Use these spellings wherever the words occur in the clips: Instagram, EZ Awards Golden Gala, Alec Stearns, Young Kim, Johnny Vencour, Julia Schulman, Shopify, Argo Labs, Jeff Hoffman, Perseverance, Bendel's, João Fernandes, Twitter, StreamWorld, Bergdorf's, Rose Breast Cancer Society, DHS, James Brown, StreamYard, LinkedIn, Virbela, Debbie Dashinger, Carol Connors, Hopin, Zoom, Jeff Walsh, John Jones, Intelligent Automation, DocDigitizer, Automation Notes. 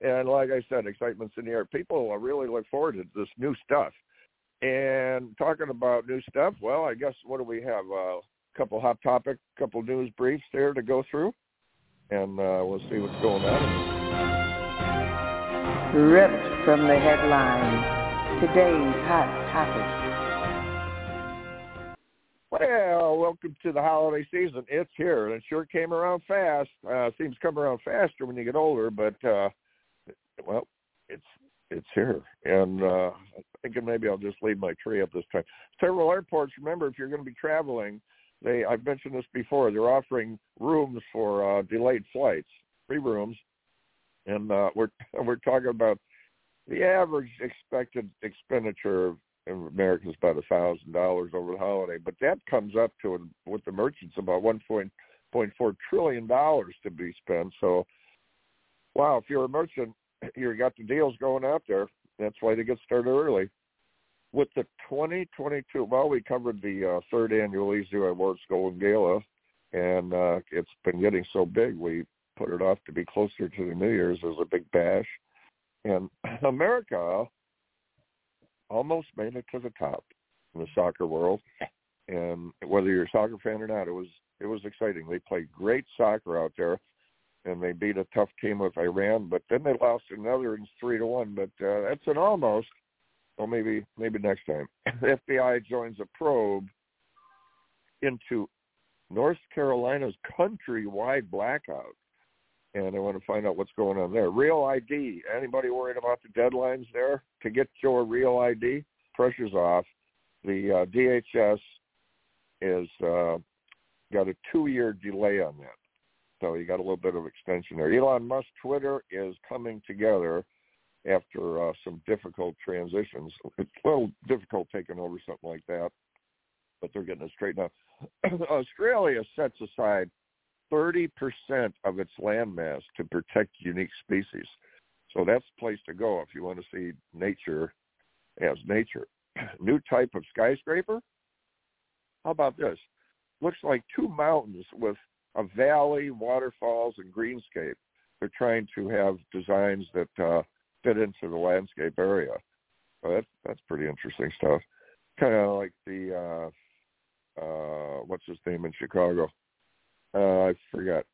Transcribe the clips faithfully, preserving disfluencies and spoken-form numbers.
And like I said, excitement's in the air. People really look forward to this new stuff. And talking about new stuff, well, I guess what do we have? A uh, couple hot topics, a couple news briefs there to go through. And uh, we'll see what's going on. Ripped from the headlines, today's hot topics. Well, welcome to the holiday season. It's here, and it sure came around fast. Uh, seems to come around faster when you get older, but, uh, well, it's it's here. And uh, I'm thinking maybe I'll just leave my tree up this time. Several airports, remember, if you're going to be traveling, they I've mentioned this before, they're offering rooms for uh, delayed flights, free rooms. And uh, we're we're talking about the average expected expenditure of Americans about a thousand dollars over the holiday, but that comes up to with the merchants about one point point four trillion dollars to be spent. So, wow! If you're a merchant, you got the deals going out there. That's why they get started early. With the twenty twenty-two, well, we covered the uh, third annual eZWay Awards Golden Gala, and uh, it's been getting so big we put it off to be closer to the New Year's as a big bash. And America almost made it to the top in the soccer world, and whether you're a soccer fan or not, it was it was exciting. They played great soccer out there, and they beat a tough team with Iran, but then they lost another in three to one. But uh, that's an almost. Well, maybe maybe next time. The F B I joins a probe into North Carolina's countrywide blackout, and I want to find out what's going on there. Real I D. Anybody worried about the deadlines there to get your Real I D? Pressure's off. The uh, D H S is uh, got a two-year delay on that, so you got a little bit of extension there. Elon Musk, Twitter is coming together after uh, some difficult transitions. It's a little difficult taking over something like that, but they're getting it straightened out. Australia sets aside thirty percent of its landmass to protect unique species. So that's the place to go if you want to see nature as nature. New type of skyscraper? How about this? Looks like two mountains with a valley, waterfalls, and greenscape. They're trying to have designs that uh, fit into the landscape area. So that's, that's pretty interesting stuff. Kind of like the, uh, uh, what's his name in Chicago? Uh, I forgot.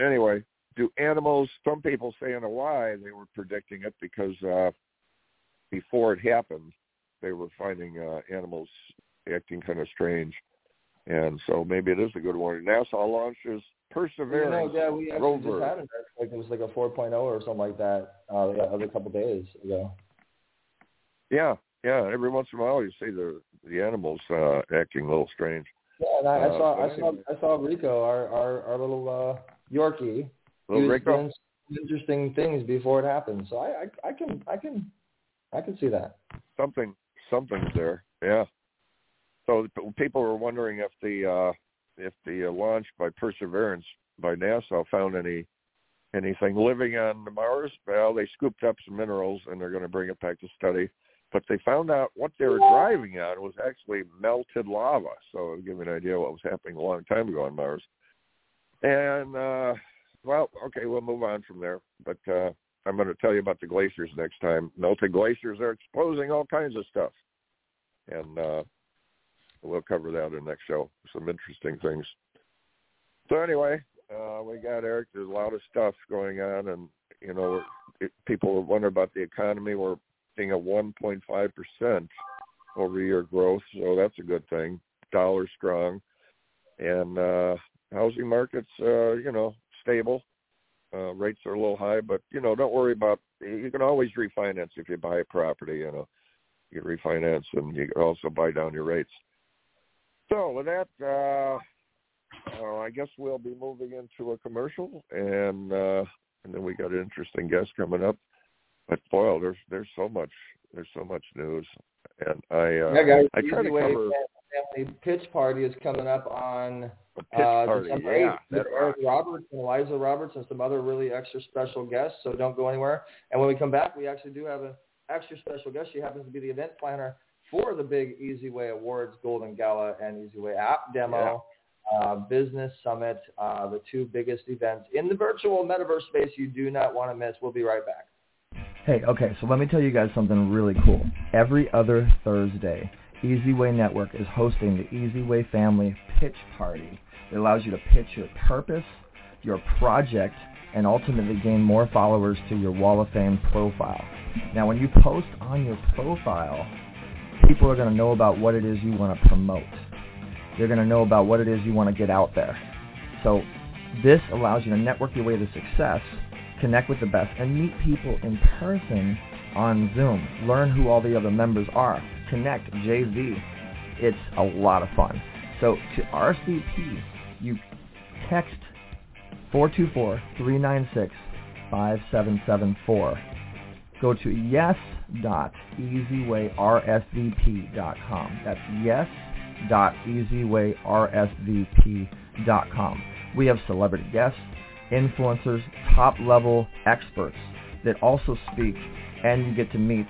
Anyway, do animals, some people say in Hawaii they were predicting it because uh, before it happened, they were finding uh, animals acting kind of strange. And so maybe it is a good one. NASA launches Perseverance. Yeah, no, yeah we actually rover. Just had it. Like it was like a four point oh or something like that uh, like a couple days ago. Yeah, yeah. Every once in a while you see the the animals uh, acting a little strange. Yeah, and I, uh, I saw I saw I saw Rico, our our, our little uh, Yorkie. Little Rico. Doing some interesting things before it happened, so I, I I can I can I can see that. Something something's there. Yeah. So people were wondering if the uh, if the uh, launch by Perseverance by NASA found any anything living on Mars. Well, they scooped up some minerals and they're going to bring it back to study. But they found out what they were driving on was actually melted lava. So it'll give you an idea what was happening a long time ago on Mars. And uh, well, okay, we'll move on from there. But uh, I'm going to tell you about the glaciers next time. Melted glaciers are exposing all kinds of stuff. And uh, we'll cover that in the next show. Some interesting things. So anyway, uh, we got Eric. There's a lot of stuff going on, and you know, it, people wonder about the economy. We're seeing a one point five percent over-year growth, so that's a good thing. Dollar strong, and uh, housing markets, uh, you know, stable. Uh, rates are a little high, but you know, don't worry about. You can always refinance if you buy a property. You know, you can refinance, and you can also buy down your rates. So with that, uh, uh, I guess we'll be moving into a commercial, and uh, and then we got an interesting guest coming up. But boy, there's there's so much there's so much news, and I uh, yeah, guys, I try to cover. Family pitch party is coming up on uh, December eighth. Yeah, Eric Roberts and Eliza Roberts and some other really extra special guests. So don't go anywhere. And when we come back, we actually do have an extra special guest. She happens to be the event planner for the big eZWay Awards Golden Gala and eZWay app demo, yeah. uh, business summit, uh, the two biggest events in the virtual metaverse space you do not want to miss. We'll be right back. Hey, okay, so let me tell you guys something really cool. Every other Thursday, eZWay Network is hosting the eZWay Family Pitch Party. It allows you to pitch your purpose, your project, and ultimately gain more followers to your Wall of Fame profile. Now, when you post on your profile, people are going to know about what it is you want to promote. They're going to know about what it is you want to get out there. So this allows you to network your way to success, connect with the best, and meet people in person on Zoom. Learn who all the other members are. Connect, J V. It's a lot of fun. So to R S V P, you text four two four, three nine six, five seven seven four. Go to yes dot e z way r s v p dot com. That's yes dot e z way r s v p dot com. We have celebrity guests, influencers, top-level experts that also speak, and you get to meet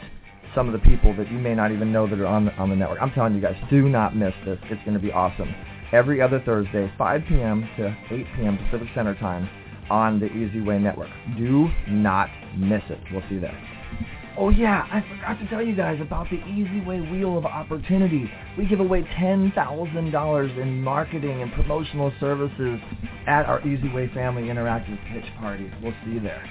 some of the people that you may not even know that are on the, on the network. I'm telling you guys, do not miss this. It's going to be awesome. Every other Thursday, five p.m. to eight p.m. Pacific Standard Time on the eZWay Network. Do not miss it. We'll see you there. Oh yeah, I forgot to tell you guys about the eZWay Wheel of Opportunity. We give away ten thousand dollars in marketing and promotional services at our eZWay Family Interactive Pitch Party. We'll see you there.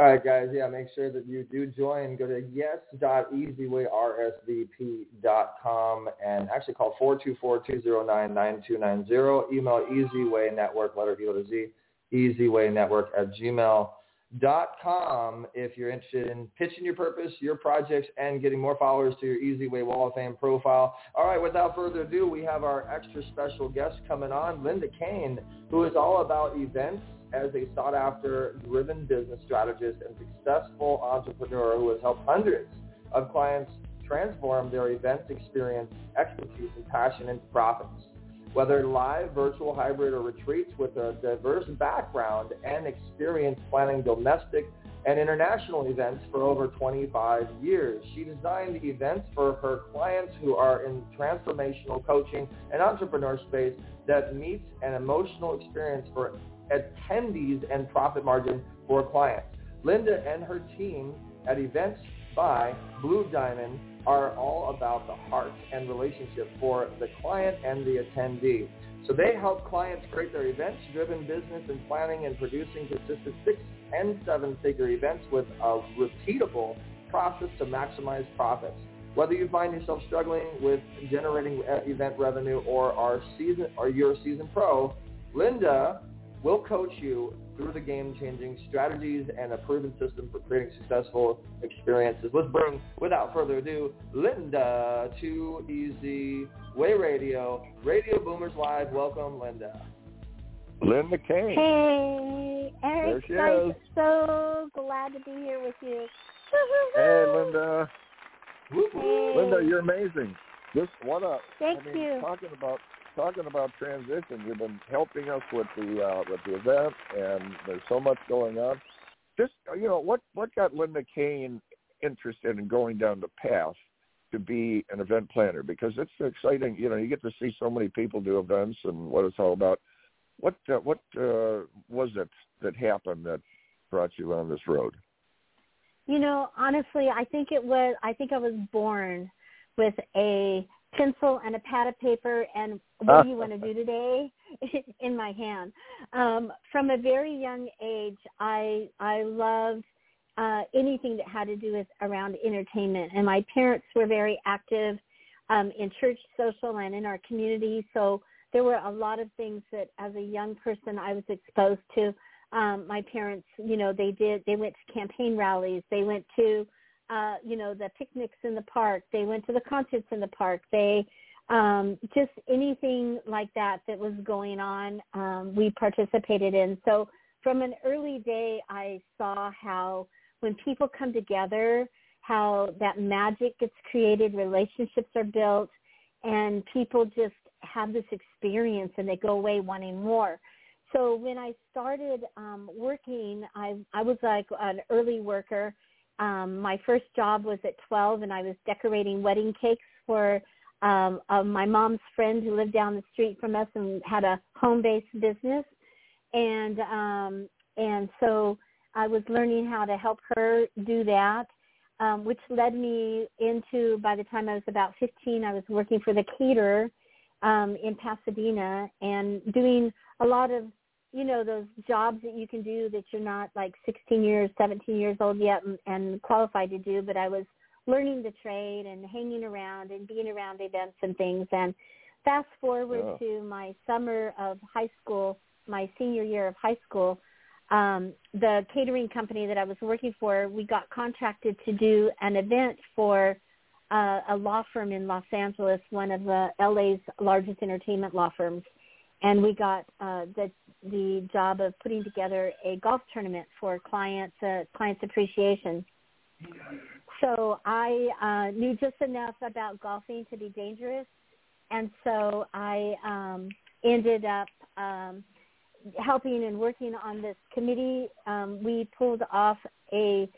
All right, guys. Yeah, make sure that you do join. Go to yes dot e z way r s v p dot com and actually call four two four, two zero nine, nine two nine zero. Email eZWay Network, letter E to Z, eZWay Network at gmail dot com if you're interested in pitching your purpose, your projects, and getting more followers to your eZWay Wall of Fame profile. All right, without further ado, we have our extra special guest coming on, Linda Cain, who is all about events as a sought-after, driven business strategist and successful entrepreneur who has helped hundreds of clients transform their events experience, expertise, and passion into profits. Whether live, virtual, hybrid, or retreats with a diverse background and experience planning domestic and international events for over twenty-five years. She designed the events for her clients who are in transformational coaching and entrepreneur space that meets an emotional experience for attendees and profit margin for clients. Linda and her team at Events by Blue Diamond are all about the heart and relationship for the client and the attendee. So they help clients create their events-driven business and planning and producing consistent six and seven-figure events with a repeatable process to maximize profits. Whether you find yourself struggling with generating event revenue or are season or you're a seasoned pro, Linda will coach you through the game-changing strategies and a proven system for creating successful experiences. Let's bring, without further ado, Linda to eZWay Radio, Radio Boomers Live. Welcome, Linda. Linda Cain. Hey, Eric. I'm so glad to be here with you. Hey, Linda. Hey. Linda, you're amazing. Just what up? Thank I mean, you. Talking about. Talking about transition, you've been helping us with the uh, with the event, and there's so much going on. Just you know, what, what got Linda Cain interested in going down the path to be an event planner? Because it's exciting. You know, you get to see so many people do events and what it's all about. What uh, what uh, was it that happened that brought you on this road? You know, honestly, I think it was. I think I was born with a pencil and a pad of paper and what do you want to do today in my hand. Um, from a very young age, I I loved uh, anything that had to do with around entertainment. And my parents were very active um, in church, social, and in our community. So there were a lot of things that as a young person I was exposed to. Um, my parents, you know, they did, they went to campaign rallies. They went to Uh, you know, the picnics in the park. They went to the concerts in the park. They um, just anything like that that was going on, um, we participated in. So from an early day, I saw how when people come together, how that magic gets created, relationships are built, and people just have this experience and they go away wanting more. So when I started um, working, I, I was like an early worker. Um, my first job was at twelve, and I was decorating wedding cakes for um, uh, my mom's friend who lived down the street from us and had a home-based business. And um, and so I was learning how to help her do that, um, which led me into, by the time I was about fifteen, I was working for the caterer um, in Pasadena and doing a lot of, you know, those jobs that you can do that you're not like sixteen years, seventeen years old yet and, and qualified to do. But I was learning the trade and hanging around and being around events and things. And fast forward yeah. to my summer of high school, my senior year of high school, um, the catering company that I was working for, we got contracted to do an event for uh, a law firm in Los Angeles, one of the L A's largest entertainment law firms. And we got uh, the the job of putting together a golf tournament for clients uh, clients appreciation. So I uh, knew just enough about golfing to be dangerous, and so I um, ended up um, helping and working on this committee. Um, we pulled off a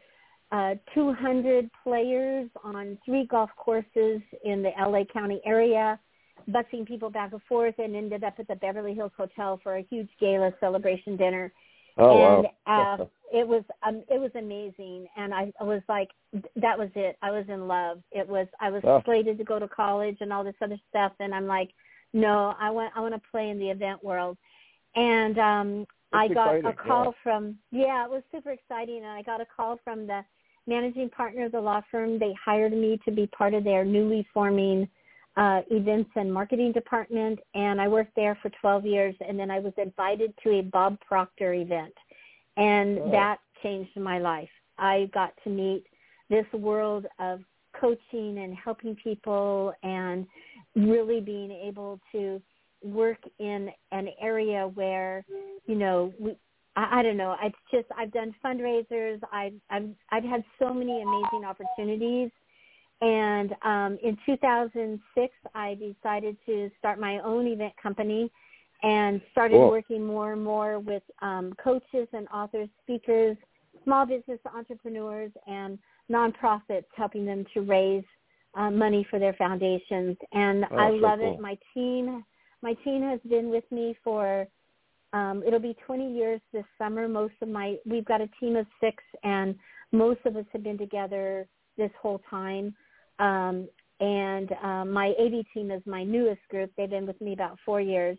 uh, two hundred players on three golf courses in the L A County area, busing people back and forth, and ended up at the Beverly Hills Hotel for a huge gala celebration dinner. Oh, and wow. uh, it was um, it was amazing, and I, I was like, that was it. I was in love. It was I was oh. slated to go to college and all this other stuff, and I'm like, no, I want I want to play in the event world. And um, I got exciting. a call yeah. from yeah, it was super exciting, and I got a call from the managing partner of the law firm. They hired me to be part of their newly forming Uh, events and marketing department, and I worked there for twelve years, and then I was invited to a Bob Proctor event, and oh. that changed my life. I got to meet this world of coaching and helping people and really being able to work in an area where, you know, we, I, I don't know, it's just I've done fundraisers. I, I've, I've had so many amazing opportunities. And um, in two thousand six, I decided to start my own event company and started Whoa. working more and more with um, coaches and authors, speakers, small business entrepreneurs, and nonprofits, helping them to raise uh, money for their foundations. And oh, I love so cool. it. My team, my team has been with me for Um, it'll be twenty years this summer. Most of my, we've got a team of six, and most of us have been together this whole time. Um, and um, my A B team is my newest group. They've been with me about four years.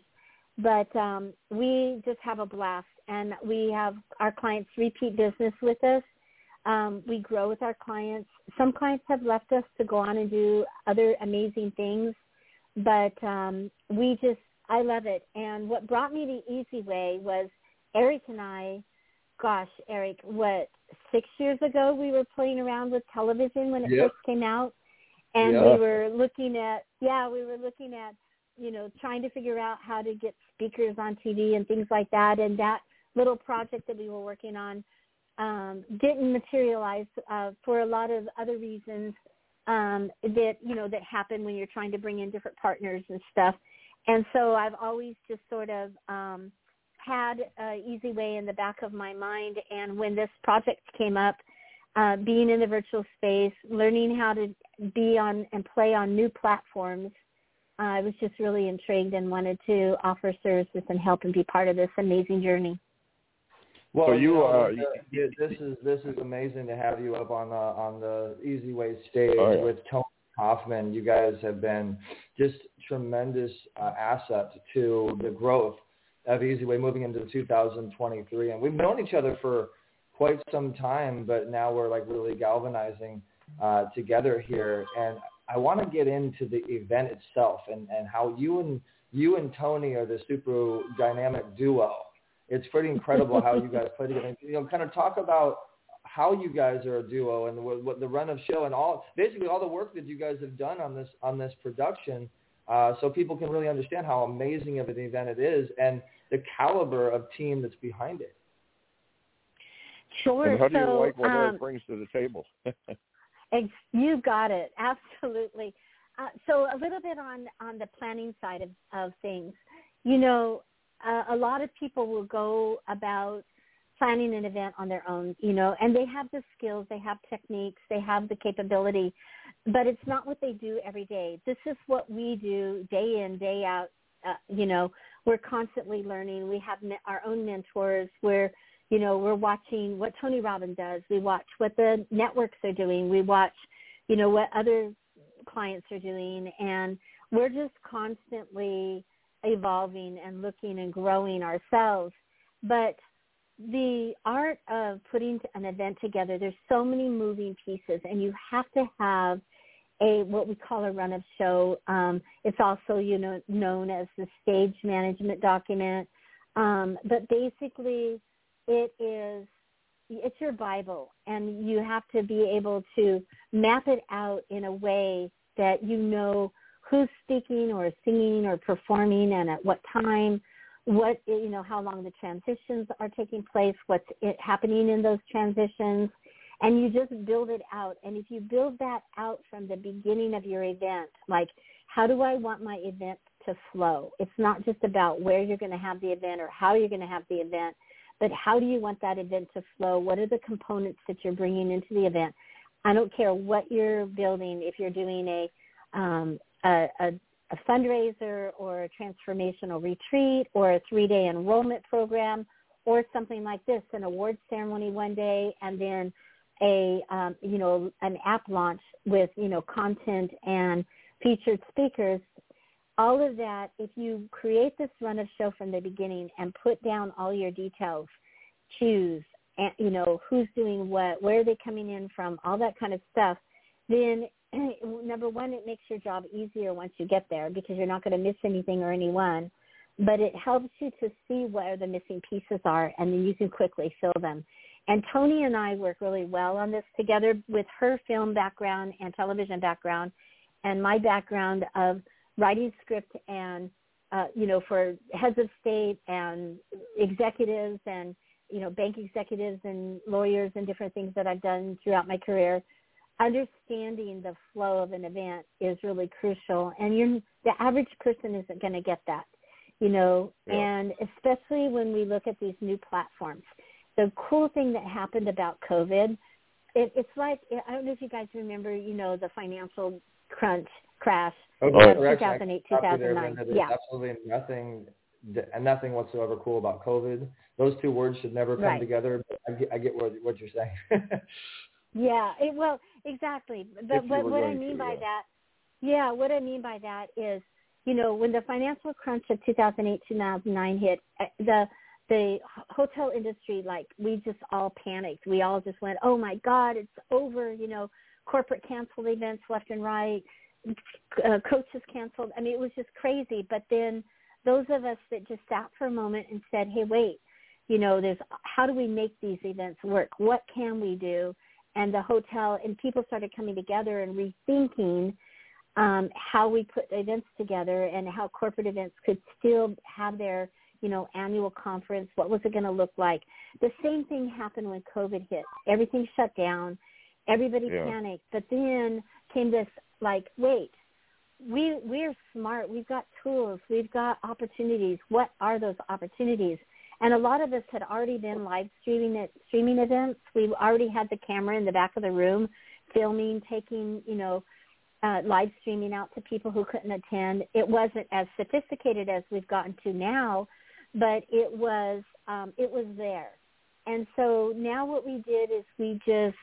But um, we just have a blast, and we have our clients repeat business with us. Um, we grow with our clients. Some clients have left us to go on and do other amazing things, but um, we just, I love it. And what brought me to eZWay was Eric and I, gosh, Eric, what, six years ago we were playing around with television when it yep. first came out, and yeah. we were looking at, yeah, we were looking at, you know, trying to figure out how to get speakers on T V and things like that. And that little project that we were working on um, didn't materialize uh, for a lot of other reasons um, that, you know, that happen when you're trying to bring in different partners and stuff. And so I've always just sort of um, had uh, eZWay in the back of my mind. And when this project came up, uh, being in the virtual space, learning how to be on and play on new platforms, Uh, I was just really intrigued and wanted to offer services and help and be part of this amazing journey. Well, so you are. You, you, this is this is amazing to have you up on the on the eZWay stage oh, yeah. with Tony Hoffman. You guys have been just tremendous uh, assets to the growth of eZWay moving into two thousand twenty-three. And we've known each other for quite some time, but now we're like really galvanizing uh, together here. And I want to get into the event itself and, and how you and you and Tony are the super dynamic duo. It's pretty incredible how you guys play together. You know, kind of talk about how you guys are a duo and what, what the run of show and all basically all the work that you guys have done on this on this production, uh, so people can really understand how amazing of an event it is and the caliber of team that's behind it. Sure. And how do you so, like what um, that brings to the table? You got it. Absolutely. Uh, so a little bit on, on the planning side of, of things. You know, uh, a lot of people will go about planning an event on their own, you know, and they have the skills, they have techniques, they have the capability, but it's not what they do every day. This is what we do day in, day out. Uh, you know, we're constantly learning. We have me- our own mentors. We're You know, we're watching what Tony Robbins does. We watch what the networks are doing. We watch, you know, what other clients are doing. And we're just constantly evolving and looking and growing ourselves. But the art of putting an event together, there's so many moving pieces, and you have to have a what we call a run-up show. Um, it's also, you know, known as the stage management document. Um, but basically, It is, it's your Bible, and you have to be able to map it out in a way that you know who's speaking or singing or performing and at what time, what, you know, how long the transitions are taking place, what's happening in those transitions, and you just build it out. And if you build that out from the beginning of your event, like, how do I want my event to flow? It's not just about where you're going to have the event or how you're going to have the event, but how do you want that event to flow? What are the components that you're bringing into the event? I don't care what you're building, if you're doing a um, a, a, a fundraiser or a transformational retreat or a three-day enrollment program or something like this, an award ceremony one day and then a um, you know an app launch with you know content and featured speakers. All of that, if you create this run of show from the beginning and put down all your details, choose, and, you know, who's doing what, where are they coming in from, all that kind of stuff, then number one, it makes your job easier once you get there because you're not going to miss anything or anyone, but it helps you to see where the missing pieces are and then you can quickly fill them. And Tony and I work really well on this together with her film background and television background and my background of writing script and, uh, you know, for heads of state and executives and, you know, bank executives and lawyers and different things that I've done throughout my career. Understanding the flow of an event is really crucial. And you're, the average person isn't going to get that, you know, yeah. and especially when we look at these new platforms. The cool thing that happened about COVID, it, it's like, I don't know if you guys remember, you know, the financial crunch, crash, okay. two thousand eight, two thousand nine. There's yeah. absolutely nothing and nothing whatsoever cool about COVID. Those two words should never come right. together. But I get, I get what, what you're saying. yeah, it, well, exactly. But, but what I mean to, by yeah. that, yeah, what I mean by that is, you know, when the financial crunch of two thousand eight, two thousand nine hit, the the hotel industry, like, we just all panicked. We all just went, oh, my God, it's over. You know, corporate canceled events left and right. Uh, coaches canceled. I mean, it was just crazy. But then those of us that just sat for a moment and said, hey, wait, you know, there's how do we make these events work? What can we do? And the hotel and people started coming together and rethinking um, how we put events together and how corporate events could still have their, you know, annual conference. What was it going to look like? The same thing happened when COVID hit. Everything shut down. Everybody yeah. panicked. But then came this, like, wait, we, we're smart. We've got tools. We've got opportunities. What are those opportunities? And a lot of us had already been live streaming at streaming events. We already had the camera in the back of the room filming, taking, you know, uh, live streaming out to people who couldn't attend. It wasn't as sophisticated as we've gotten to now, but it was um, it was there. And so now what we did is we just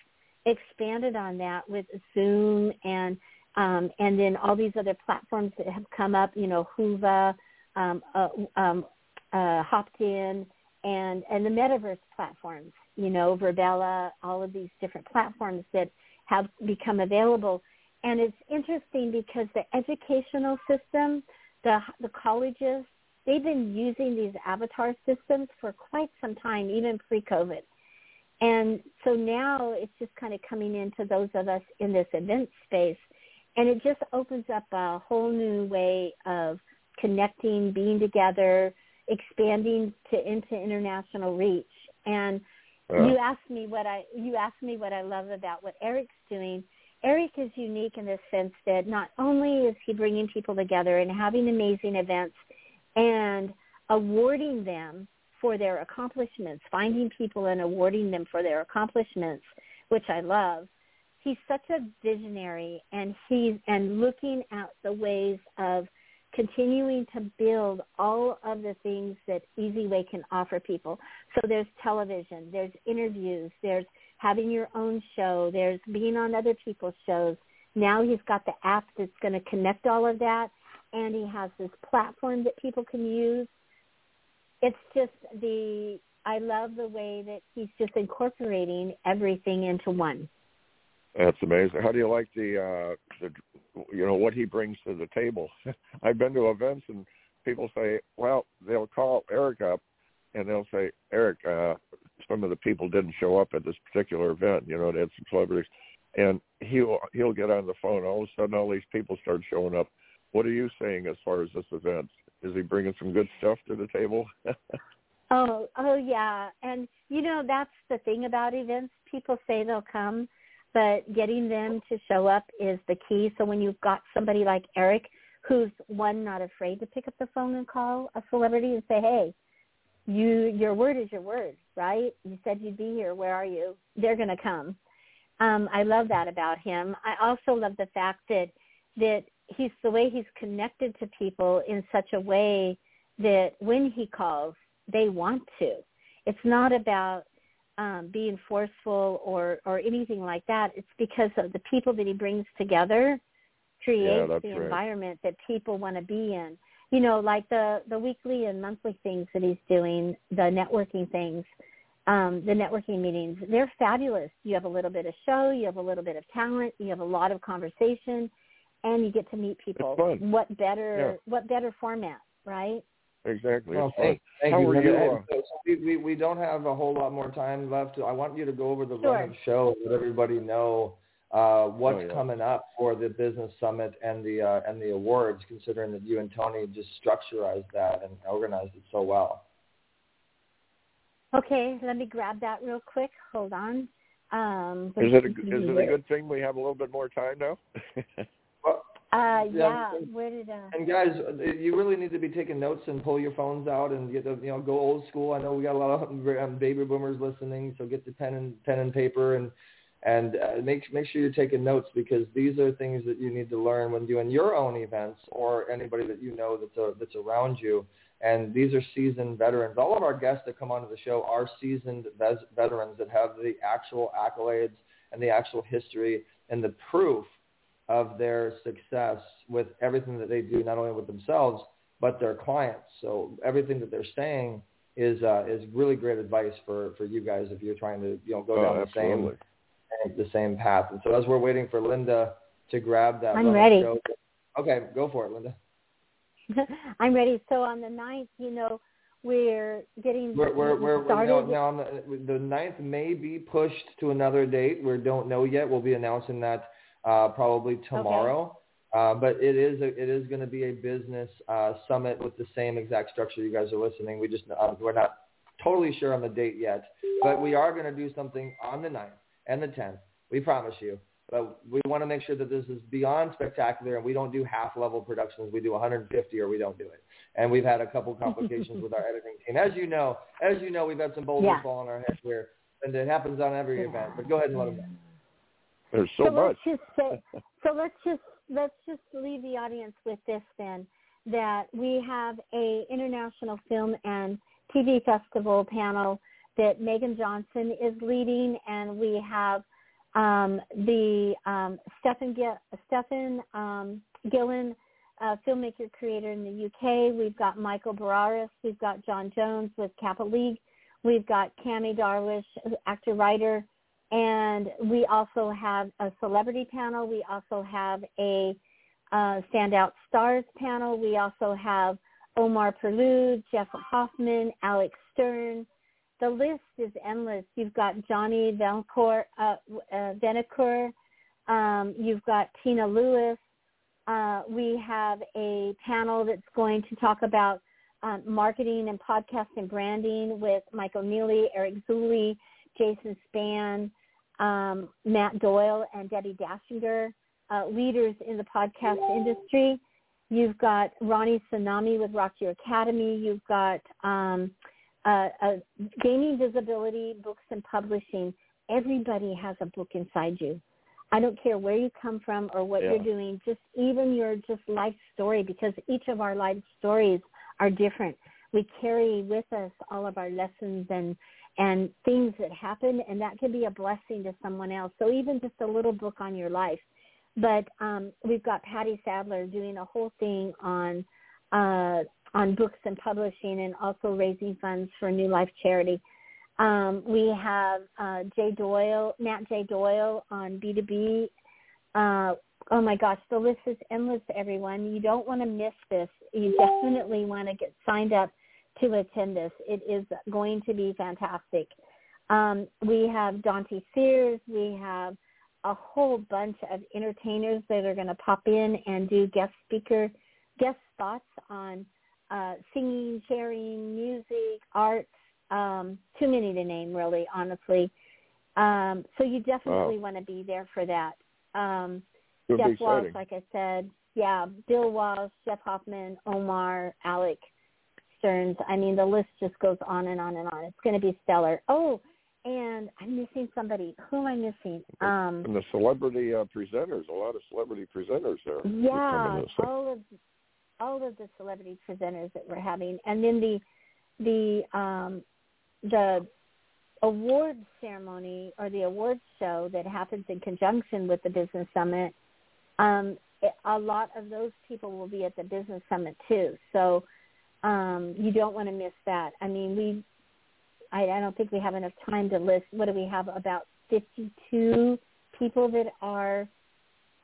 expanded on that with Zoom and um, and then all these other platforms that have come up, you know, Whova, um, uh, um, uh, Hopin, and, and the metaverse platforms, you know, Virbela, all of these different platforms that have become available. And it's interesting because the educational system, the the colleges, they've been using these avatar systems for quite some time, even pre-COVID. And so now it's just kind of coming into those of us in this event space, and it just opens up a whole new way of connecting, being together, expanding to into international reach. And uh, you asked me what I you asked me what I love about what Eric's doing. Eric is unique in the sense that not only is he bringing people together and having amazing events and awarding them for their accomplishments, finding people and awarding them for their accomplishments, which I love. He's such a visionary, and he's and looking at the ways of continuing to build all of the things that eZWay can offer people. So there's television, there's interviews, there's having your own show, there's being on other people's shows. Now he's got the app that's going to connect all of that, and he has this platform that people can use. It's just the I love the way that he's just incorporating everything into one. That's amazing. How do you like the, uh, the you know, what he brings to the table? I've been to events and people say, well, they'll call Eric up and they'll say, Eric, uh, some of the people didn't show up at this particular event. You know, they had some celebrities, and he'll he'll get on the phone. All of a sudden, all these people start showing up. What are you saying as far as this event? Is he bringing some good stuff to the table? oh, oh yeah. And, you know, that's the thing about events. People say they'll come, but getting them to show up is the key. So when you've got somebody like Eric, who's, one, not afraid to pick up the phone and call a celebrity and say, hey, you your word is your word, right? You said you'd be here. Where are you? They're going to come. Um, I love that about him. I also love the fact that that he's the way he's connected to people in such a way that when he calls, they want to. It's not about um, being forceful or, or anything like that. It's because of the people that he brings together creates yeah, the right. environment that people want to be in. You know, like the, the weekly and monthly things that he's doing, the networking things, um, the networking meetings, they're fabulous. You have a little bit of show, you have a little bit of talent, you have a lot of conversation, and you get to meet people. What better yeah. what better format, right? Exactly. Well, thank, thank How you. Are you? So we, we, we don't have a whole lot more time left. I want you to go over the sure. run of the show, let everybody know uh, what's oh, yeah. coming up for the Business Summit and the uh, and the awards, considering that you and Tony just structurized that and organized it so well. Okay, let me grab that real quick. Hold on. Um, is it a, is it a good thing we have a little bit more time now? Uh, yeah, yeah. Where did I... And guys, you really need to be taking notes and pull your phones out and get the, you know, go old school. I know we got a lot of baby boomers listening, so get the pen and pen and paper and and uh, make make sure you're taking notes, because these are things that you need to learn when doing your own events or anybody that you know that's a, that's around you. And these are seasoned veterans. All of our guests that come onto the show are seasoned ves- veterans that have the actual accolades and the actual history and the proof of their success with everything that they do, not only with themselves, but their clients. So everything that they're saying is uh, is really great advice for, for you guys if you're trying to you know go oh, down absolutely. the same the same path. And so as we're waiting for Linda to grab that, I'm ready. Show, okay, go for it, Linda. I'm ready. So on the ninth, you know, we're getting we're, we're, we're, started. No, no, on the, the ninth may be pushed to another date. We don't know yet. We'll be announcing that uh, probably tomorrow. Okay. Uh, but it is a, it is going to be a business uh, summit with the same exact structure. You guys are listening. We just uh, we're not totally sure on the date yet, but we are going to do something on the ninth and the tenth. We promise you. But we want to make sure that this is beyond spectacular, and we don't do half-level productions. We do one hundred fifty or we don't do it. And we've had a couple complications with our editing team. As you know, as you know, we've had some boulders yeah. fall on our heads here, and it happens on every yeah. event. But go ahead and let them know. There's so, so much. Let's just say, so let's just let's just leave the audience with this then, that we have a international film and T V festival panel that Megan Johnson is leading, and we have Um, the um, Stephen, Stephen um, Gillen, uh, filmmaker creator in the U K. We've got Michael Bararis. We've got John Jones with Kappa League. We've got Cammy Darwish, actor writer, and we also have a celebrity panel. We also have a uh, standout stars panel. We also have Omar Perloud, Jeff Hoffman, Alex Stern. The list is endless. You've got Johnny Vencour, uh, uh, Vencour. Um, you've got Tina Lewis. Uh, we have a panel that's going to talk about um, marketing and podcast and branding with Michael Neely, Eric Zuley, Jason Spann, um, Matt Doyle, and Debbie Dashinger, uh, leaders in the podcast industry. You've got Ronnie Tsunami with Rock Your Academy. You've got... Um, Uh, uh, gaining visibility, books and publishing. Everybody has a book inside you. I don't care where you come from or what yeah. you're doing, just even your just life story, because each of our life stories are different. We carry with us all of our lessons and, and things that happen, and that can be a blessing to someone else. So even just a little book on your life. But um, we've got Patty Sadler doing a whole thing on uh on books and publishing, and also raising funds for New Life Charity. Um, we have uh, Jay Doyle, Matt J. Doyle on B two B. Uh, oh, my gosh, the list is endless, everyone. You don't want to miss this. You definitely want to get signed up to attend this. It is going to be fantastic. Um, we have Dante Sears. We have a whole bunch of entertainers that are going to pop in and do guest speaker, guest spots on Uh, singing, sharing, music, arts, um, too many to name, really, honestly. Um, so you definitely wow. want to be there for that. Um, Jeff Walsh, like I said, yeah, Bill Walsh, Jeff Hoffman, Omar, Alec Stearns. I mean, the list just goes on and on and on. It's going to be stellar. Oh, and I'm missing somebody. Who am I missing? Um, and the celebrity uh, presenters, a lot of celebrity presenters there. Yeah, all of all of the celebrity presenters that we're having. And then the the um, the award ceremony or the awards show that happens in conjunction with the Business Summit, um, it, a lot of those people will be at the Business Summit too. So um, you don't want to miss that. I mean, we I, I don't think we have enough time to list. What do we have? About fifty-two people that are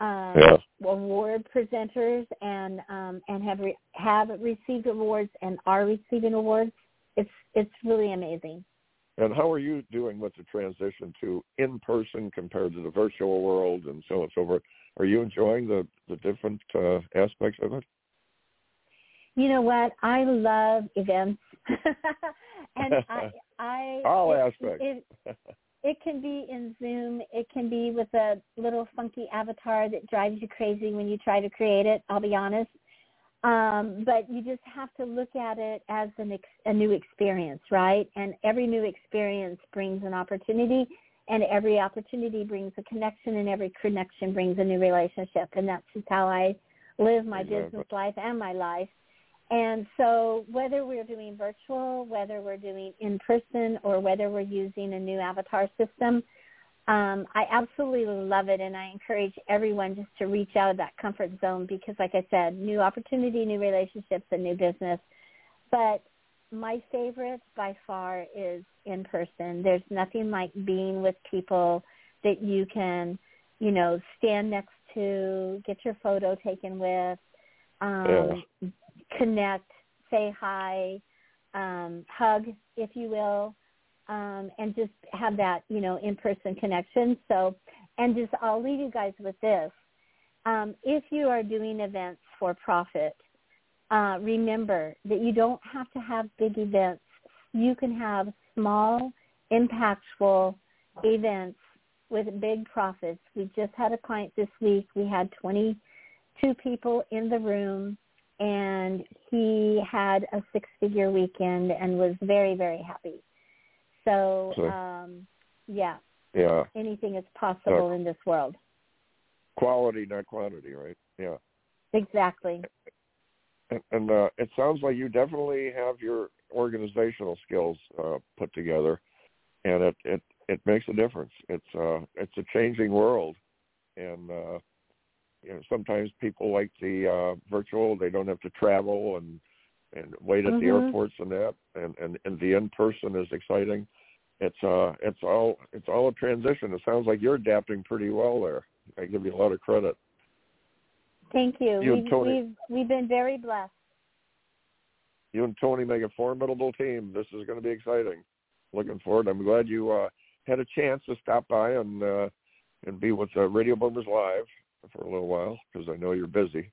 Um, yeah. award presenters and um, and have re- have received awards and are receiving awards. It's it's really amazing. And how are you doing with the transition to in person compared to the virtual world and so on and so forth? Are you enjoying the the different uh, aspects of it? You know what? I love events, and I, I all it, aspects. It, it, It can be in Zoom. It can be with a little funky avatar that drives you crazy when you try to create it, I'll be honest. Um, but you just have to look at it as an ex- a new experience, right? And every new experience brings an opportunity, and every opportunity brings a connection, and every connection brings a new relationship. And that's just how I live my exactly. business life and my life. And so whether we're doing virtual, whether we're doing in-person, or whether we're using a new avatar system, um, I absolutely love it, and I encourage everyone just to reach out of that comfort zone because, like I said, new opportunity, new relationships, and new business. But my favorite by far is in-person. There's nothing like being with people that you can, you know, stand next to, get your photo taken with, um, yeah. connect, say hi, um, hug, if you will, um, and just have that, you know, in-person connection. So, and just I'll leave you guys with this. Um, if you are doing events for profit, uh, remember that you don't have to have big events. You can have small, impactful events with big profits. We just had a client this week. We had twenty-two people in the room, and he had a six-figure weekend and was very, very happy. So, um, yeah, yeah, anything is possible uh, in this world. Quality, not quantity, right? Yeah. Exactly. And, and uh, it sounds like you definitely have your organizational skills uh, put together, and it, it, it makes a difference. It's uh, it's a changing world, and uh, you know, sometimes people like the uh, virtual; they don't have to travel and, and wait at mm-hmm. the airports and that. And, and, and the in person is exciting. It's uh, it's all it's all a transition. It sounds like you're adapting pretty well there. I give you a lot of credit. Thank you. you we've, we've we've been very blessed. You and Tony make a formidable team. This is going to be exciting. Looking forward. I'm glad you uh, had a chance to stop by and uh, and be with uh, Radio Boomers Live for a little while because I know you're busy.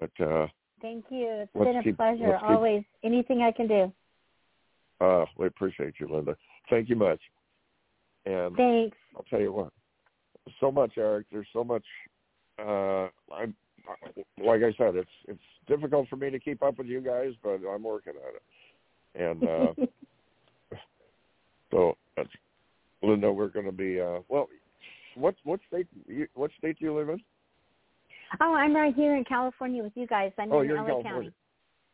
But uh, thank you. It's been a keep, pleasure always. Keep, anything I can do. Uh, we appreciate you, Linda. Thank you much. And thanks. I'll tell you what. So much, Eric. There's so much. Uh, I'm. Like I said, it's it's difficult for me to keep up with you guys, but I'm working on it. And uh, so, Linda, we're going to be uh, well. What what state you, what state do you live in? Oh, I'm right here in California with you guys. I'm oh, in you're L A in California.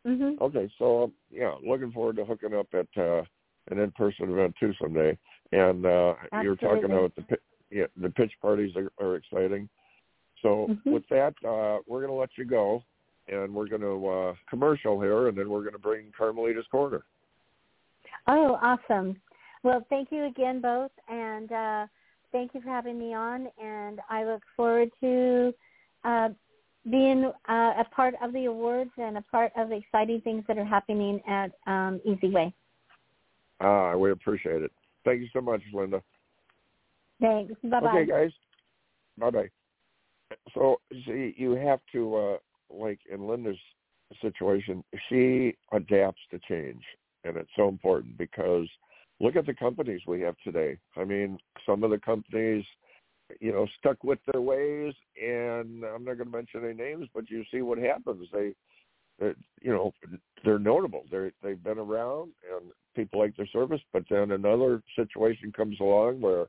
County. Mm-hmm. Okay, so um, yeah, looking forward to hooking up at uh, an in-person event too someday. And uh, you're talking about the yeah, the pitch parties are, are exciting. So mm-hmm. with that, uh, we're going to let you go, and we're going to uh, commercial here, and then we're going to bring Carmelita's Corner. Oh, awesome. Well, thank you again both, and uh, thank you for having me on, and I look forward to uh, being uh, a part of the awards and a part of the exciting things that are happening at um, eZWay. Ah, we appreciate it. Thank you so much, Linda. Thanks. Bye-bye. Okay, guys. Bye-bye. So see, you have to, uh, like in Linda's situation, she adapts to change, and it's so important because look at the companies we have today. I mean, some of the companies, you know, stuck with their ways, and I'm not going to mention any names, but you see what happens. They, you know, they're notable. They're, they've been around, and people like their service, but then another situation comes along where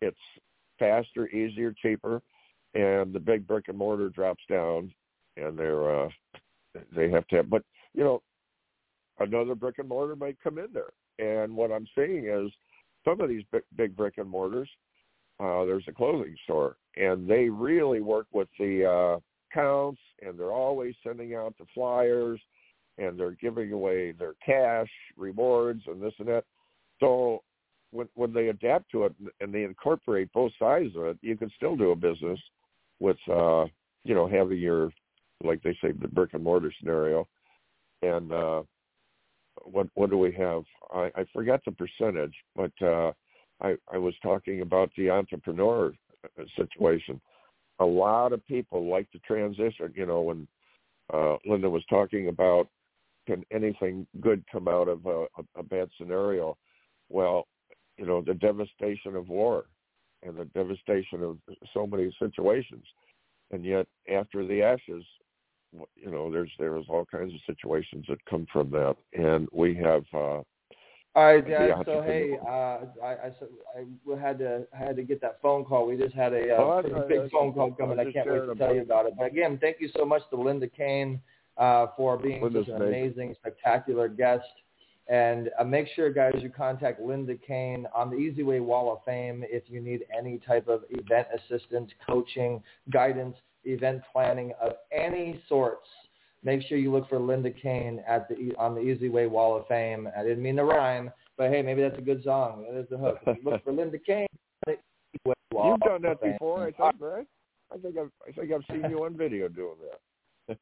it's faster, easier, cheaper, and the big brick and mortar drops down, and they're, uh, they have to have, but, you know, another brick and mortar might come in there. And what I'm seeing is some of these big, big brick and mortars, uh, there's a clothing store, and they really work with the uh, counts, and they're always sending out the flyers, and they're giving away their cash, rewards, and this and that. So when, when they adapt to it and they incorporate both sides of it, you can still do a business with, uh, you know, having your, like they say, the brick and mortar scenario. And uh, what what do we have? I, I forgot the percentage, but uh, I, I was talking about the entrepreneur situation. A lot of people like to transition. You know, when uh, Linda was talking about can anything good come out of a, a, a bad scenario, well, you know, the devastation of war and the devastation of so many situations. And yet after the ashes, you know, there's there's all kinds of situations that come from that. And we have uh all right, Dad, so hey, uh, I, I, I had to I had to get that phone call. We just had a, uh, oh, a big phone call coming. I can't wait to tell you about it. But again, thank you so much to Linda Cain uh, for being Linda's such an amazing, spectacular guest. And uh, make sure, guys, you contact Linda Cain on the eZWay Wall of Fame if you need any type of event assistance, coaching, guidance, event planning of any sorts. Make sure you look for Linda Cain at the on the eZWay Wall of Fame. I didn't mean to rhyme, but hey, maybe that's a good song. There's the hook. Look for Linda Cain on the eZWay Wall of Fame. You've done that before, I think, right? I think I've, I think I've seen you on video doing that.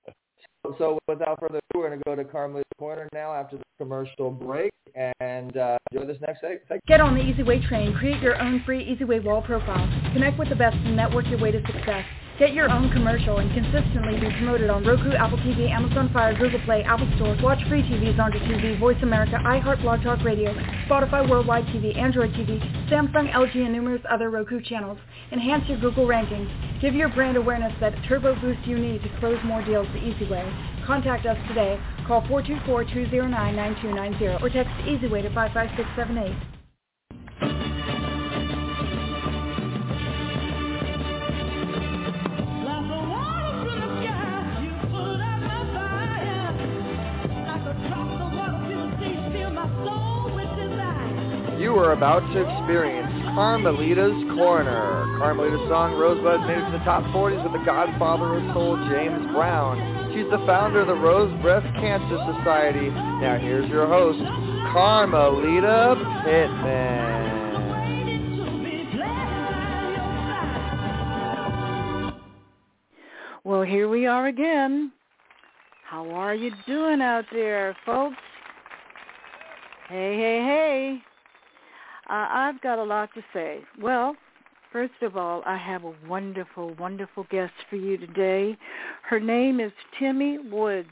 So, so without further ado, we're going to go to Carmela's Corner now after the commercial break, and uh, enjoy this next segment. Get on the eZWay train. Create your own free eZWay wall profile. Connect with the best and network your way to success. Get your own commercial and consistently be promoted on Roku, Apple T V, Amazon Fire, Google Play, Apple Store. Watch free T Vs on your T V, Voice America, iHeart, Blog Talk Radio, Spotify, Worldwide T V, Android T V, Samsung, L G, and numerous other Roku channels. Enhance your Google rankings. Give your brand awareness that turbo boost you need to close more deals the easy way. Contact us today. Call four two four, two zero nine, nine two nine zero or text eZWay to five five six seven eight. You are about to experience Carmelita's Corner. Carmelita's song, Rosebud, made it to the top forties with the godfather of soul, James Brown. She's the founder of the Rose Breast Cancer Society. Now here's your host, Carmelita Pittman. Well, here we are again. How are you doing out there, folks? Hey, hey, hey. Uh, I've got a lot to say. Well, first of all, I have a wonderful, wonderful guest for you today. Her name is Timmy Woods,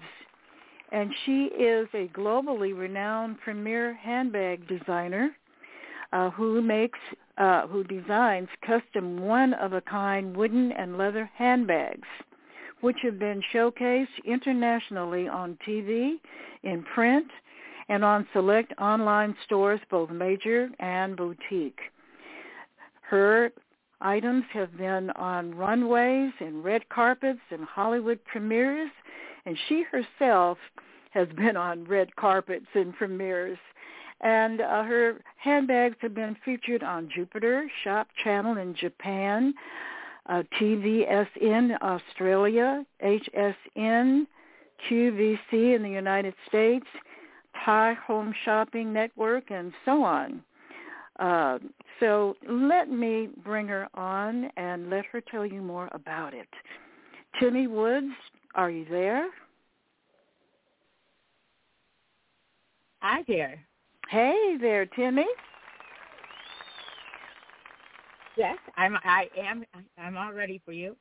and she is a globally renowned premier handbag designer uh, who makes, uh, who designs custom one-of-a-kind wooden and leather handbags, which have been showcased internationally on T V, in print, and on select online stores, both major and boutique. Her items have been on runways and red carpets and Hollywood premieres, and she herself has been on red carpets and premieres. And uh, her handbags have been featured on Jupiter, Shop Channel in Japan, uh, T V S N Australia, H S N, Q V C in the United States, Thai Home Shopping Network, and so on. Uh, so let me bring her on and let her tell you more about it. Timmy Woods, are you there? Hi there. Hey there, Timmy. Yes, I'm. I am. I'm all ready for you.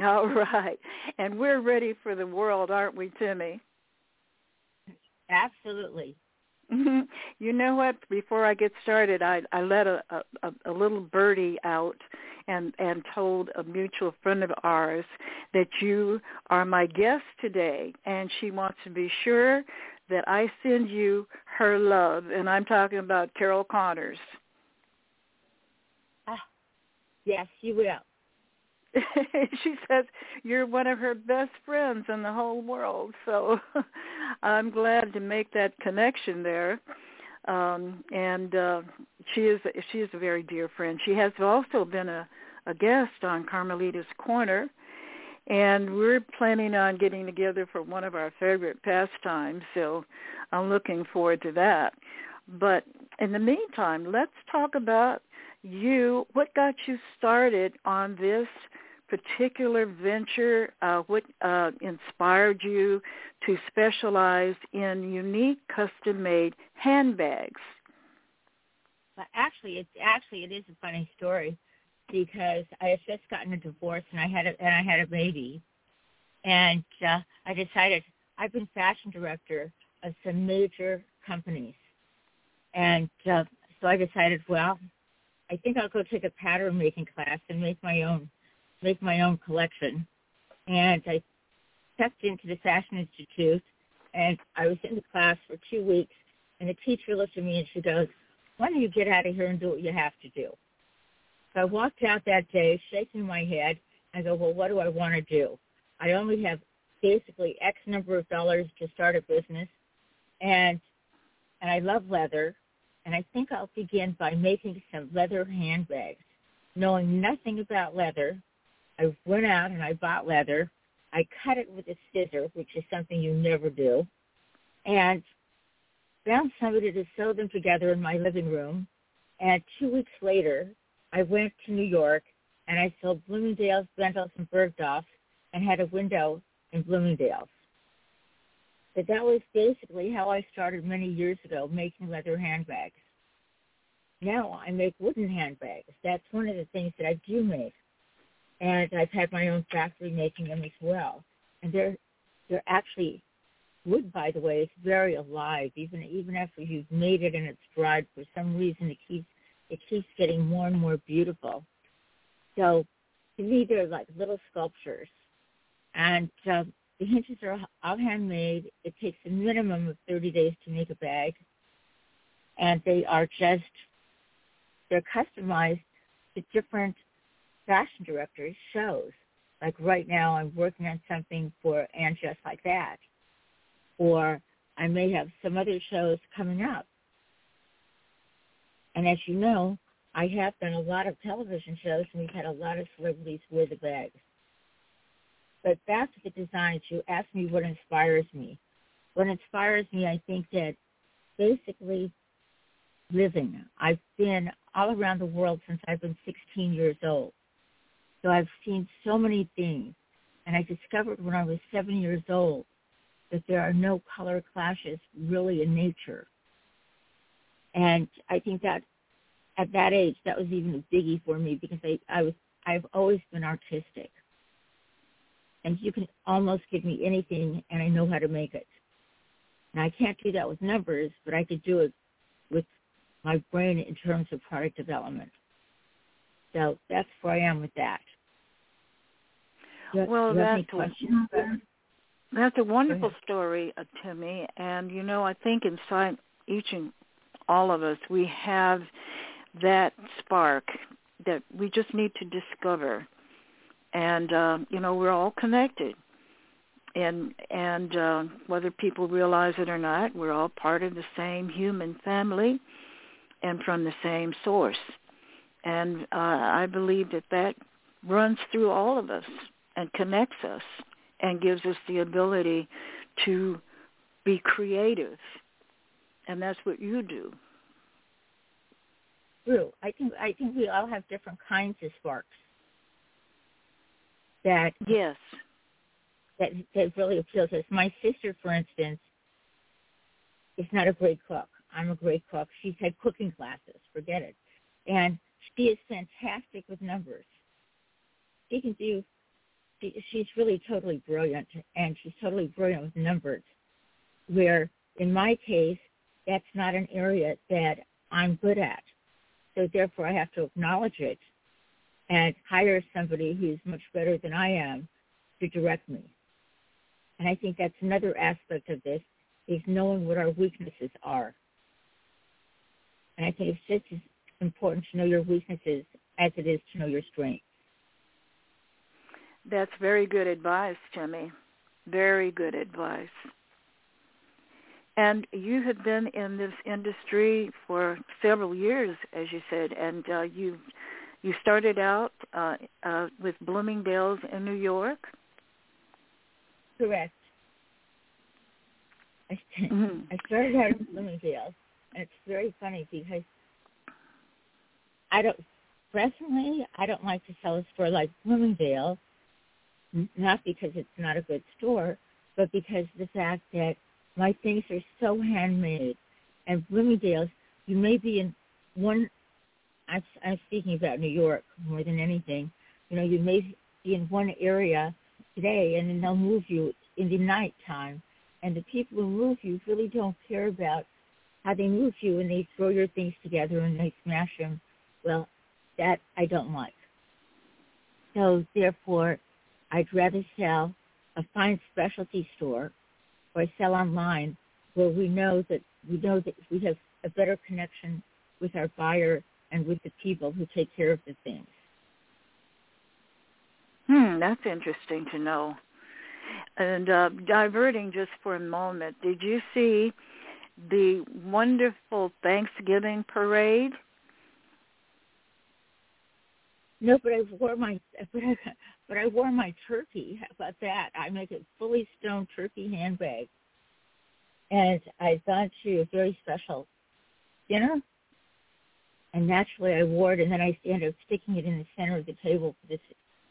All right, and we're ready for the world, aren't we, Timmy? Absolutely. You know what? Before I get started, I, I let a, a, a little birdie out and, and told a mutual friend of ours that you are my guest today, and she wants to be sure that I send you her love, and I'm talking about Carol Connors. Ah, yes, she will. She says you're one of her best friends in the whole world, so I'm glad to make that connection there. Um, and uh, she is she is a very dear friend. She has also been a, a guest on Carmelita's Corner, and we're planning on getting together for one of our favorite pastimes, so I'm looking forward to that. But in the meantime, let's talk about you. What got you started on this particular venture? Uh, what uh, inspired you to specialize in unique, custom-made handbags? Well, actually, it's actually it is a funny story because I had just gotten a divorce and I had a, and I had a baby, and uh, I decided I've been fashion director of some major companies, and uh, so I decided, well, I think I'll go take a pattern making class and make my own. make my own collection. And I stepped into the Fashion Institute, and I was in the class for two weeks, and the teacher looked at me and she goes, why don't you get out of here and do what you have to do? So I walked out that day shaking my head. I go, well, what do I want to do? I only have basically X number of dollars to start a business, and and I love leather, and I think I'll begin by making some leather handbags. Knowing nothing about leather, I went out and I bought leather. I cut it with a scissor, which is something you never do, and found somebody to sew them together in my living room. And two weeks later, I went to New York, and I sold Bloomingdale's, Bendel's, and Bergdorf's, and had a window in Bloomingdale's. But that was basically how I started many years ago, making leather handbags. Now I make wooden handbags. That's one of the things that I do make. And I've had my own factory making them as well. And they're they're actually, wood, by the way, is very alive. Even even after you've made it and it's dried, for some reason it keeps it keeps getting more and more beautiful. So to me, they're like little sculptures. And um, the hinges are all handmade. It takes a minimum of thirty days to make a bag. And they are just, they're customized to different fashion directors' shows. Like right now, I'm working on something for And Just Like That. Or I may have some other shows coming up. And as you know, I have done a lot of television shows, and we've had a lot of celebrities wear the bags. But back to the designs, you asked me what inspires me. What inspires me, I think that basically living. I've been all around the world since I've been sixteen years old. So I've seen so many things. And I discovered when I was seven years old that there are no color clashes really in nature. And I think that at that age, that was even a biggie for me because I, I was, I've always been artistic. And you can almost give me anything, and I know how to make it. And I can't do that with numbers, but I could do it with my brain in terms of product development. So that's where I am with that. You, well, you that's, questions, a, that's a wonderful story, uh, Timmy. And, you know, I think inside each and all of us, we have that spark that we just need to discover. And, uh, you know, we're all connected. And, and uh, whether people realize it or not, we're all part of the same human family and from the same source. And uh, I believe that that runs through all of us and connects us and gives us the ability to be creative. And that's what you do. True. I think, I think we all have different kinds of sparks. That, yes, that that really appeals to us. My sister, for instance, is not a great cook. I'm a great cook. She's had cooking classes. Forget it. And she is fantastic with numbers. She can do. She, she's really totally brilliant, and she's totally brilliant with numbers. Where in my case, that's not an area that I'm good at. So therefore, I have to acknowledge it and hire somebody who's much better than I am to direct me. And I think that's another aspect of this, is knowing what our weaknesses are. And I think it's just as important to know your weaknesses as it is to know your strengths. That's very good advice, Timmy. Very good advice. And you have been in this industry for several years, as you said, and uh, you've You started out uh, uh, with Bloomingdale's in New York? Correct. I, mm-hmm. I started out in Bloomingdale's, and it's very funny because I don't, personally, I don't like to sell a store like Bloomingdale's, not because it's not a good store, but because of the fact that my things are so handmade. And Bloomingdale's, you may be in one... I'm speaking about New York more than anything. You know, you may be in one area today, and then they'll move you in the nighttime. And the people who move you really don't care about how they move you, and they throw your things together and they smash them. Well, that I don't like. So, therefore, I'd rather sell a fine specialty store or sell online where we know that we know that we have a better connection with our buyer and with the people who take care of the things. Hmm, that's interesting to know. And uh, diverting just for a moment, did you see the wonderful Thanksgiving parade? No, but I wore my but I wore my turkey. How about that? I make a fully stoned turkey handbag, and I thought she was very special dinner. And naturally, I wore it, and then I ended up sticking it in the center of the table for this,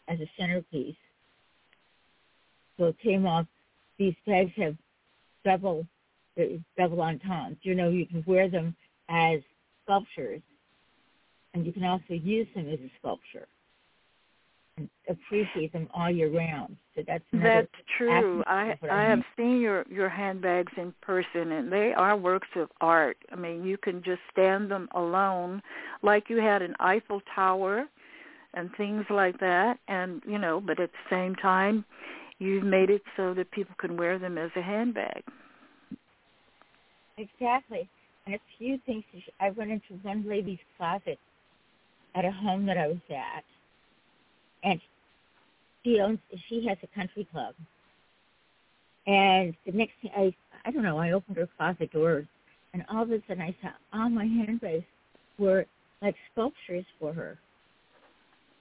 as a centerpiece. So it came off. These bags have double, double entendres. You know, you can wear them as sculptures, and you can also use them as a sculpture and appreciate them all year round. So that's that's true. I I, I have seen your, your handbags in person, and they are works of art. I mean, you can just stand them alone, like you had an Eiffel Tower and things like that. And you know, but at the same time, you've made it so that people can wear them as a handbag. Exactly. And a few things. I went into one lady's closet at a home that I was at, and she owns, she has a country club. And the next thing, I, I don't know, I opened her closet doors, and all of a sudden I saw all my handbags were like sculptures for her.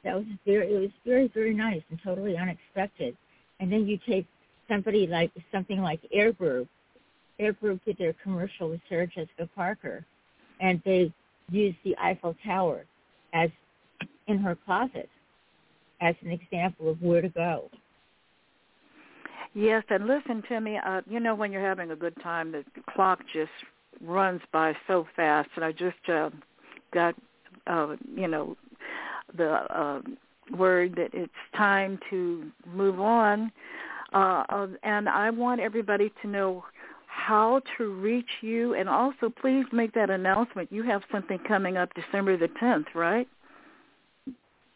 That was very, it was very, very nice and totally unexpected. And then you take somebody like, something like Airbrook. Airbrook did their commercial with Sarah Jessica Parker, and they used the Eiffel Tower as in her closet, as an example of where to go. Yes, and listen to me. Uh, you know, when you're having a good time, the clock just runs by so fast. And I just uh, got, uh, you know, the uh, word that it's time to move on. Uh, and I want everybody to know how to reach you. And also, please make that announcement. You have something coming up December the tenth, right?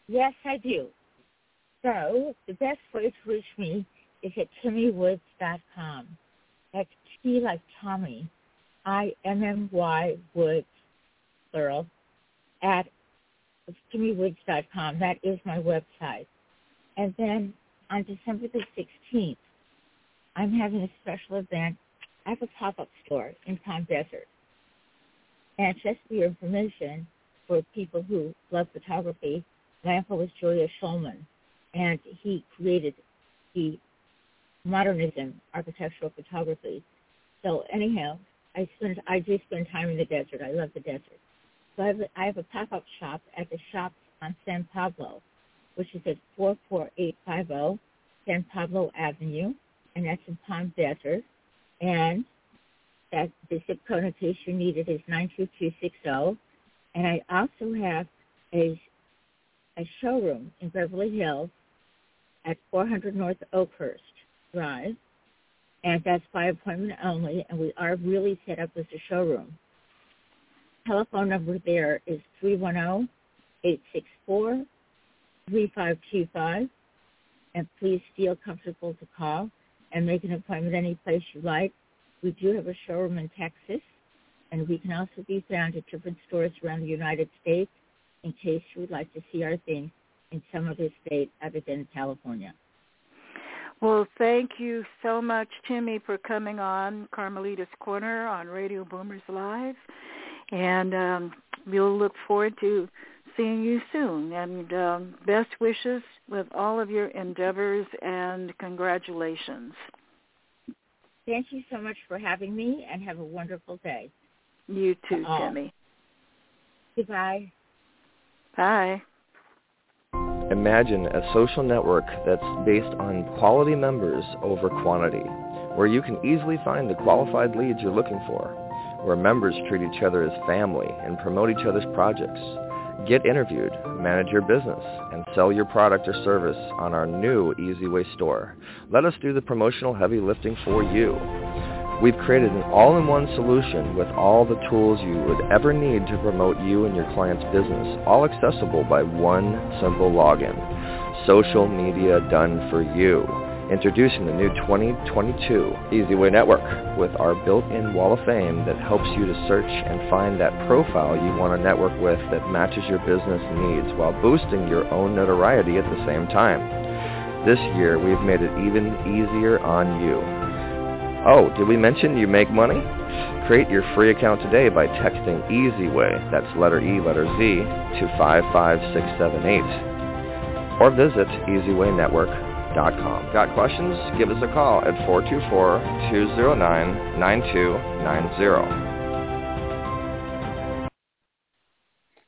Yes, I do. So the best way to reach me is at timmy woods dot com. That's T like Tommy, I M M Y Woods, plural, at timmy woods dot com. That is my website. And then on December the sixteenth, I'm having a special event at the pop-up store in Palm Desert. And just for your information, for people who love photography, my uncle was Julia Schulman, and he created the modernism architectural photography. So anyhow, I spend I do spend time in the desert. I love the desert. So I have a, I have a pop-up shop at the Shops on San Pablo, which is at four four eight five zero San Pablo Avenue, and that's in Palm Desert. And that the zip code, in case you need it, is nine two two six zero. And I also have a a showroom in Beverly Hills at four hundred North Oakhurst Drive, and that's by appointment only, and we are really set up as a showroom. Telephone number there is three one zero, eight six four, three five two five, and please feel comfortable to call and make an appointment any place you like. We do have a showroom in Texas, and we can also be found at different stores around the United States, in case you would like to see our things in some other state other than California. Well, thank you so much, Timmy, for coming on Carmelita's Corner on Radio Boomers Live. And um, we'll look forward to seeing you soon. And um, best wishes with all of your endeavors, and congratulations. Thank you so much for having me, and have a wonderful day. You too, to Timmy. Goodbye. Hi. Imagine a social network that's based on quality members over quantity, where you can easily find the qualified leads you're looking for, where members treat each other as family and promote each other's projects. Get interviewed, manage your business, and sell your product or service on our new eZWay store. Let us do the promotional heavy lifting for you. We've created an all-in-one solution with all the tools you would ever need to promote you and your client's business, all accessible by one simple login. Social media done for you. Introducing the new twenty twenty-two eZWay Network with our built-in wall of fame that helps you to search and find that profile you want to network with that matches your business needs while boosting your own notoriety at the same time. This year, we've made it even easier on you. Oh, did we mention you make money? Create your free account today by texting eZWay, that's letter E, letter Z, to five five six seven eight. Or visit E Z way network dot com. Got questions? Give us a call at four two four, two zero nine, nine two nine zero.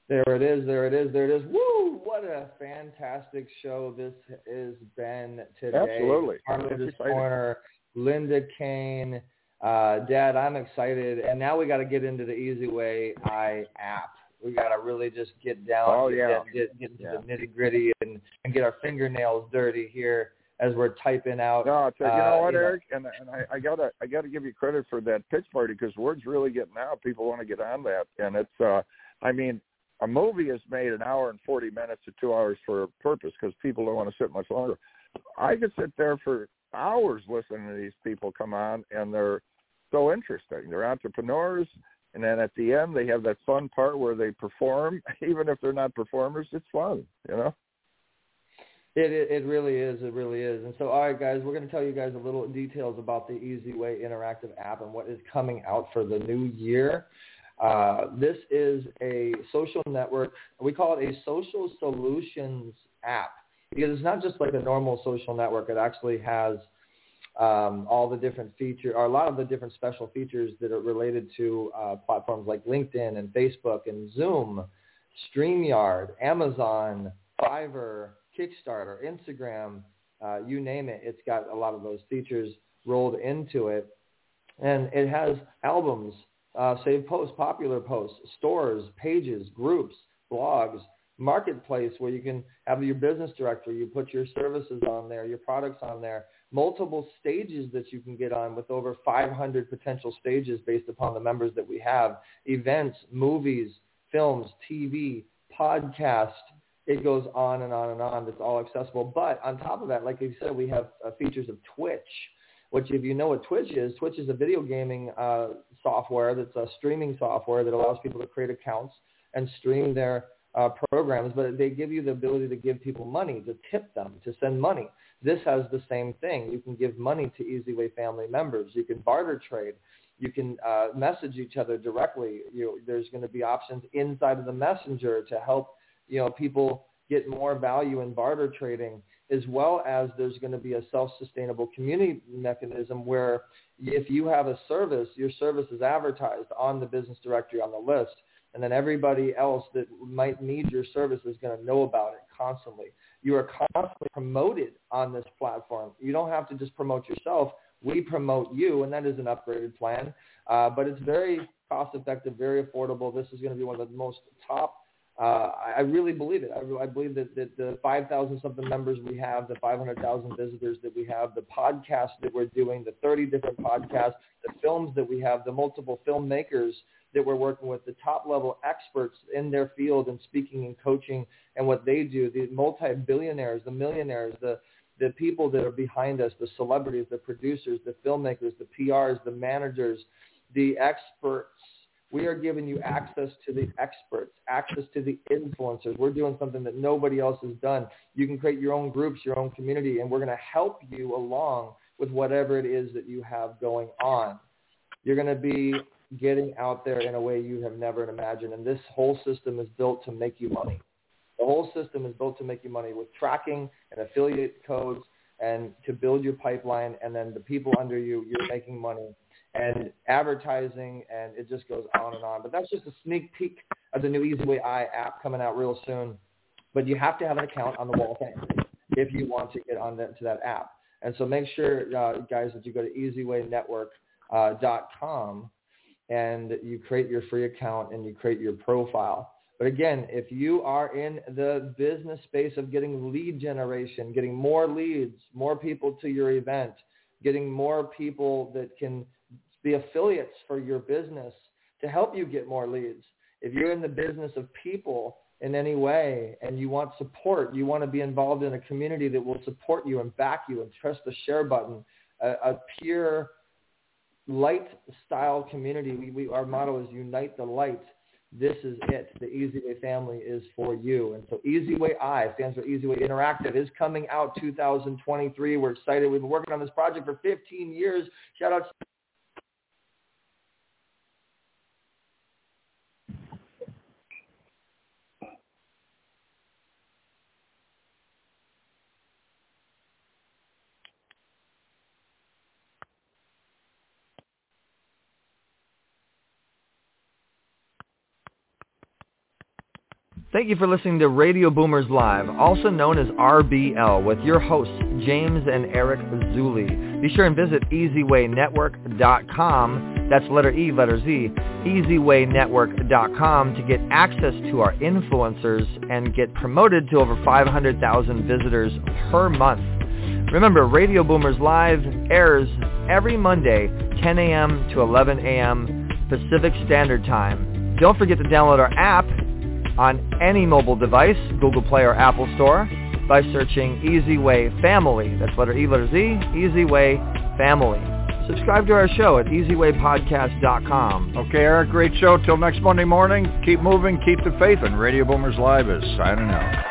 There it is, there it is, there it is. Woo! What a fantastic show this has been today. Absolutely. Part of this corner, Linda Cain. Uh, Dad, I'm excited. And now we got to get into the eZWay I app. We got to really just get down oh, to yeah. get, get, get into yeah. the nitty-gritty and, and get our fingernails dirty here as we're typing out. No, you, uh, you know what, you Eric? Know. And, and I, I got to I gotta give you credit for that pitch party because word's really getting out. People want to get on that. And it's, uh, I mean, a movie is made an hour and forty minutes to two hours for a purpose because people don't want to sit much longer. I could sit there for hours listening to these people come on, and they're so interesting. They're entrepreneurs, and then at the end they have that fun part where they perform. Even if they're not performers, it's fun, you know? It, it, it really is. It really is. And so, all right, guys, we're going to tell you guys a little details about the eZWay Interactive app and what is coming out for the new year. Uh, this is a social network. We call it a social solutions app because it's not just like a normal social network. It actually has um, all the different features, or a lot of the different special features that are related to uh, platforms like LinkedIn and Facebook and Zoom, StreamYard, Amazon, Fiverr, Kickstarter, Instagram, uh, you name it. It's got a lot of those features rolled into it. And it has albums, Uh, save posts, popular posts, stores, pages, groups, blogs, marketplace where you can have your business directory. You put your services on there, your products on there, multiple stages that you can get on with over five hundred potential stages based upon the members that we have, events, movies, films, T V, podcast. It goes on and on and on. That's all accessible. But on top of that, like you said, we have uh, features of Twitch, which if you know what Twitch is, Twitch is a video gaming uh, software that's a streaming software that allows people to create accounts and stream their uh, programs, but they give you the ability to give people money, to tip them, to send money. This has the same thing. You can give money to eZWay family members. You can barter trade. You can uh, message each other directly. You, there's going to be options inside of the messenger to help you know people get more value in barter trading, as well as there's going to be a self-sustainable community mechanism where if you have a service, your service is advertised on the business directory on the list, and then everybody else that might need your service is going to know about it constantly. You are constantly promoted on this platform. You don't have to just promote yourself. We promote you, and that is an upgraded plan, uh, but it's very cost-effective, very affordable. This is going to be one of the most top Uh, I really believe it. I, I believe that, that the five thousand something members we have, the five hundred thousand visitors that we have, the podcasts that we're doing, the thirty different podcasts, the films that we have, the multiple filmmakers that we're working with, the top-level experts in their field and speaking and coaching and what they do, the multi-billionaires, the millionaires, the, the people that are behind us, the celebrities, the producers, the filmmakers, the P Rs, the managers, the experts. We are giving you access to the experts, access to the influencers. We're doing something that nobody else has done. You can create your own groups, your own community, and we're going to help you along with whatever it is that you have going on. You're going to be getting out there in a way you have never imagined, and this whole system is built to make you money. The whole system is built to make you money with tracking and affiliate codes and to build your pipeline, and then the people under you, you're making money, and advertising, and it just goes on and on. But that's just a sneak peek of the new eZWay I app coming out real soon. But you have to have an account on the wall thing if you want to get on the, to that app. And so make sure, uh, guys, that you go to E Z way network dot com, uh, and you create your free account and you create your profile. But again, if you are in the business space of getting lead generation, getting more leads, more people to your event, getting more people that can be affiliates for your business to help you get more leads. If you're in the business of people in any way and you want support, you want to be involved in a community that will support you and back you and press the share button, a, a pure light style community. We, we, our motto is unite the light. this is it. The eZWay family is for you. And so eZWay I stands for eZWay Interactive is coming out two thousand twenty-three. We're excited. We've been working on this project for fifteen years. Shout out to Thank you for listening to Radio Boomers Live, also known as R B L, with your hosts, James and Eric Zuley. Be sure and visit easy way network dot com, that's letter E, letter Z, easy way network dot com to get access to our influencers and get promoted to over five hundred thousand visitors per month. Remember, Radio Boomers Live airs every Monday, ten a.m. to eleven a.m. Pacific Standard Time. Don't forget to download our app on any mobile device, Google Play or Apple Store, by searching eZWay Family. That's letter E, letter Z, eZWay Family. Subscribe to our show at easy way podcast dot com. Okay, Eric, great show. Till next Monday morning, keep moving, keep the faith, and Radio Boomers Live is signing out.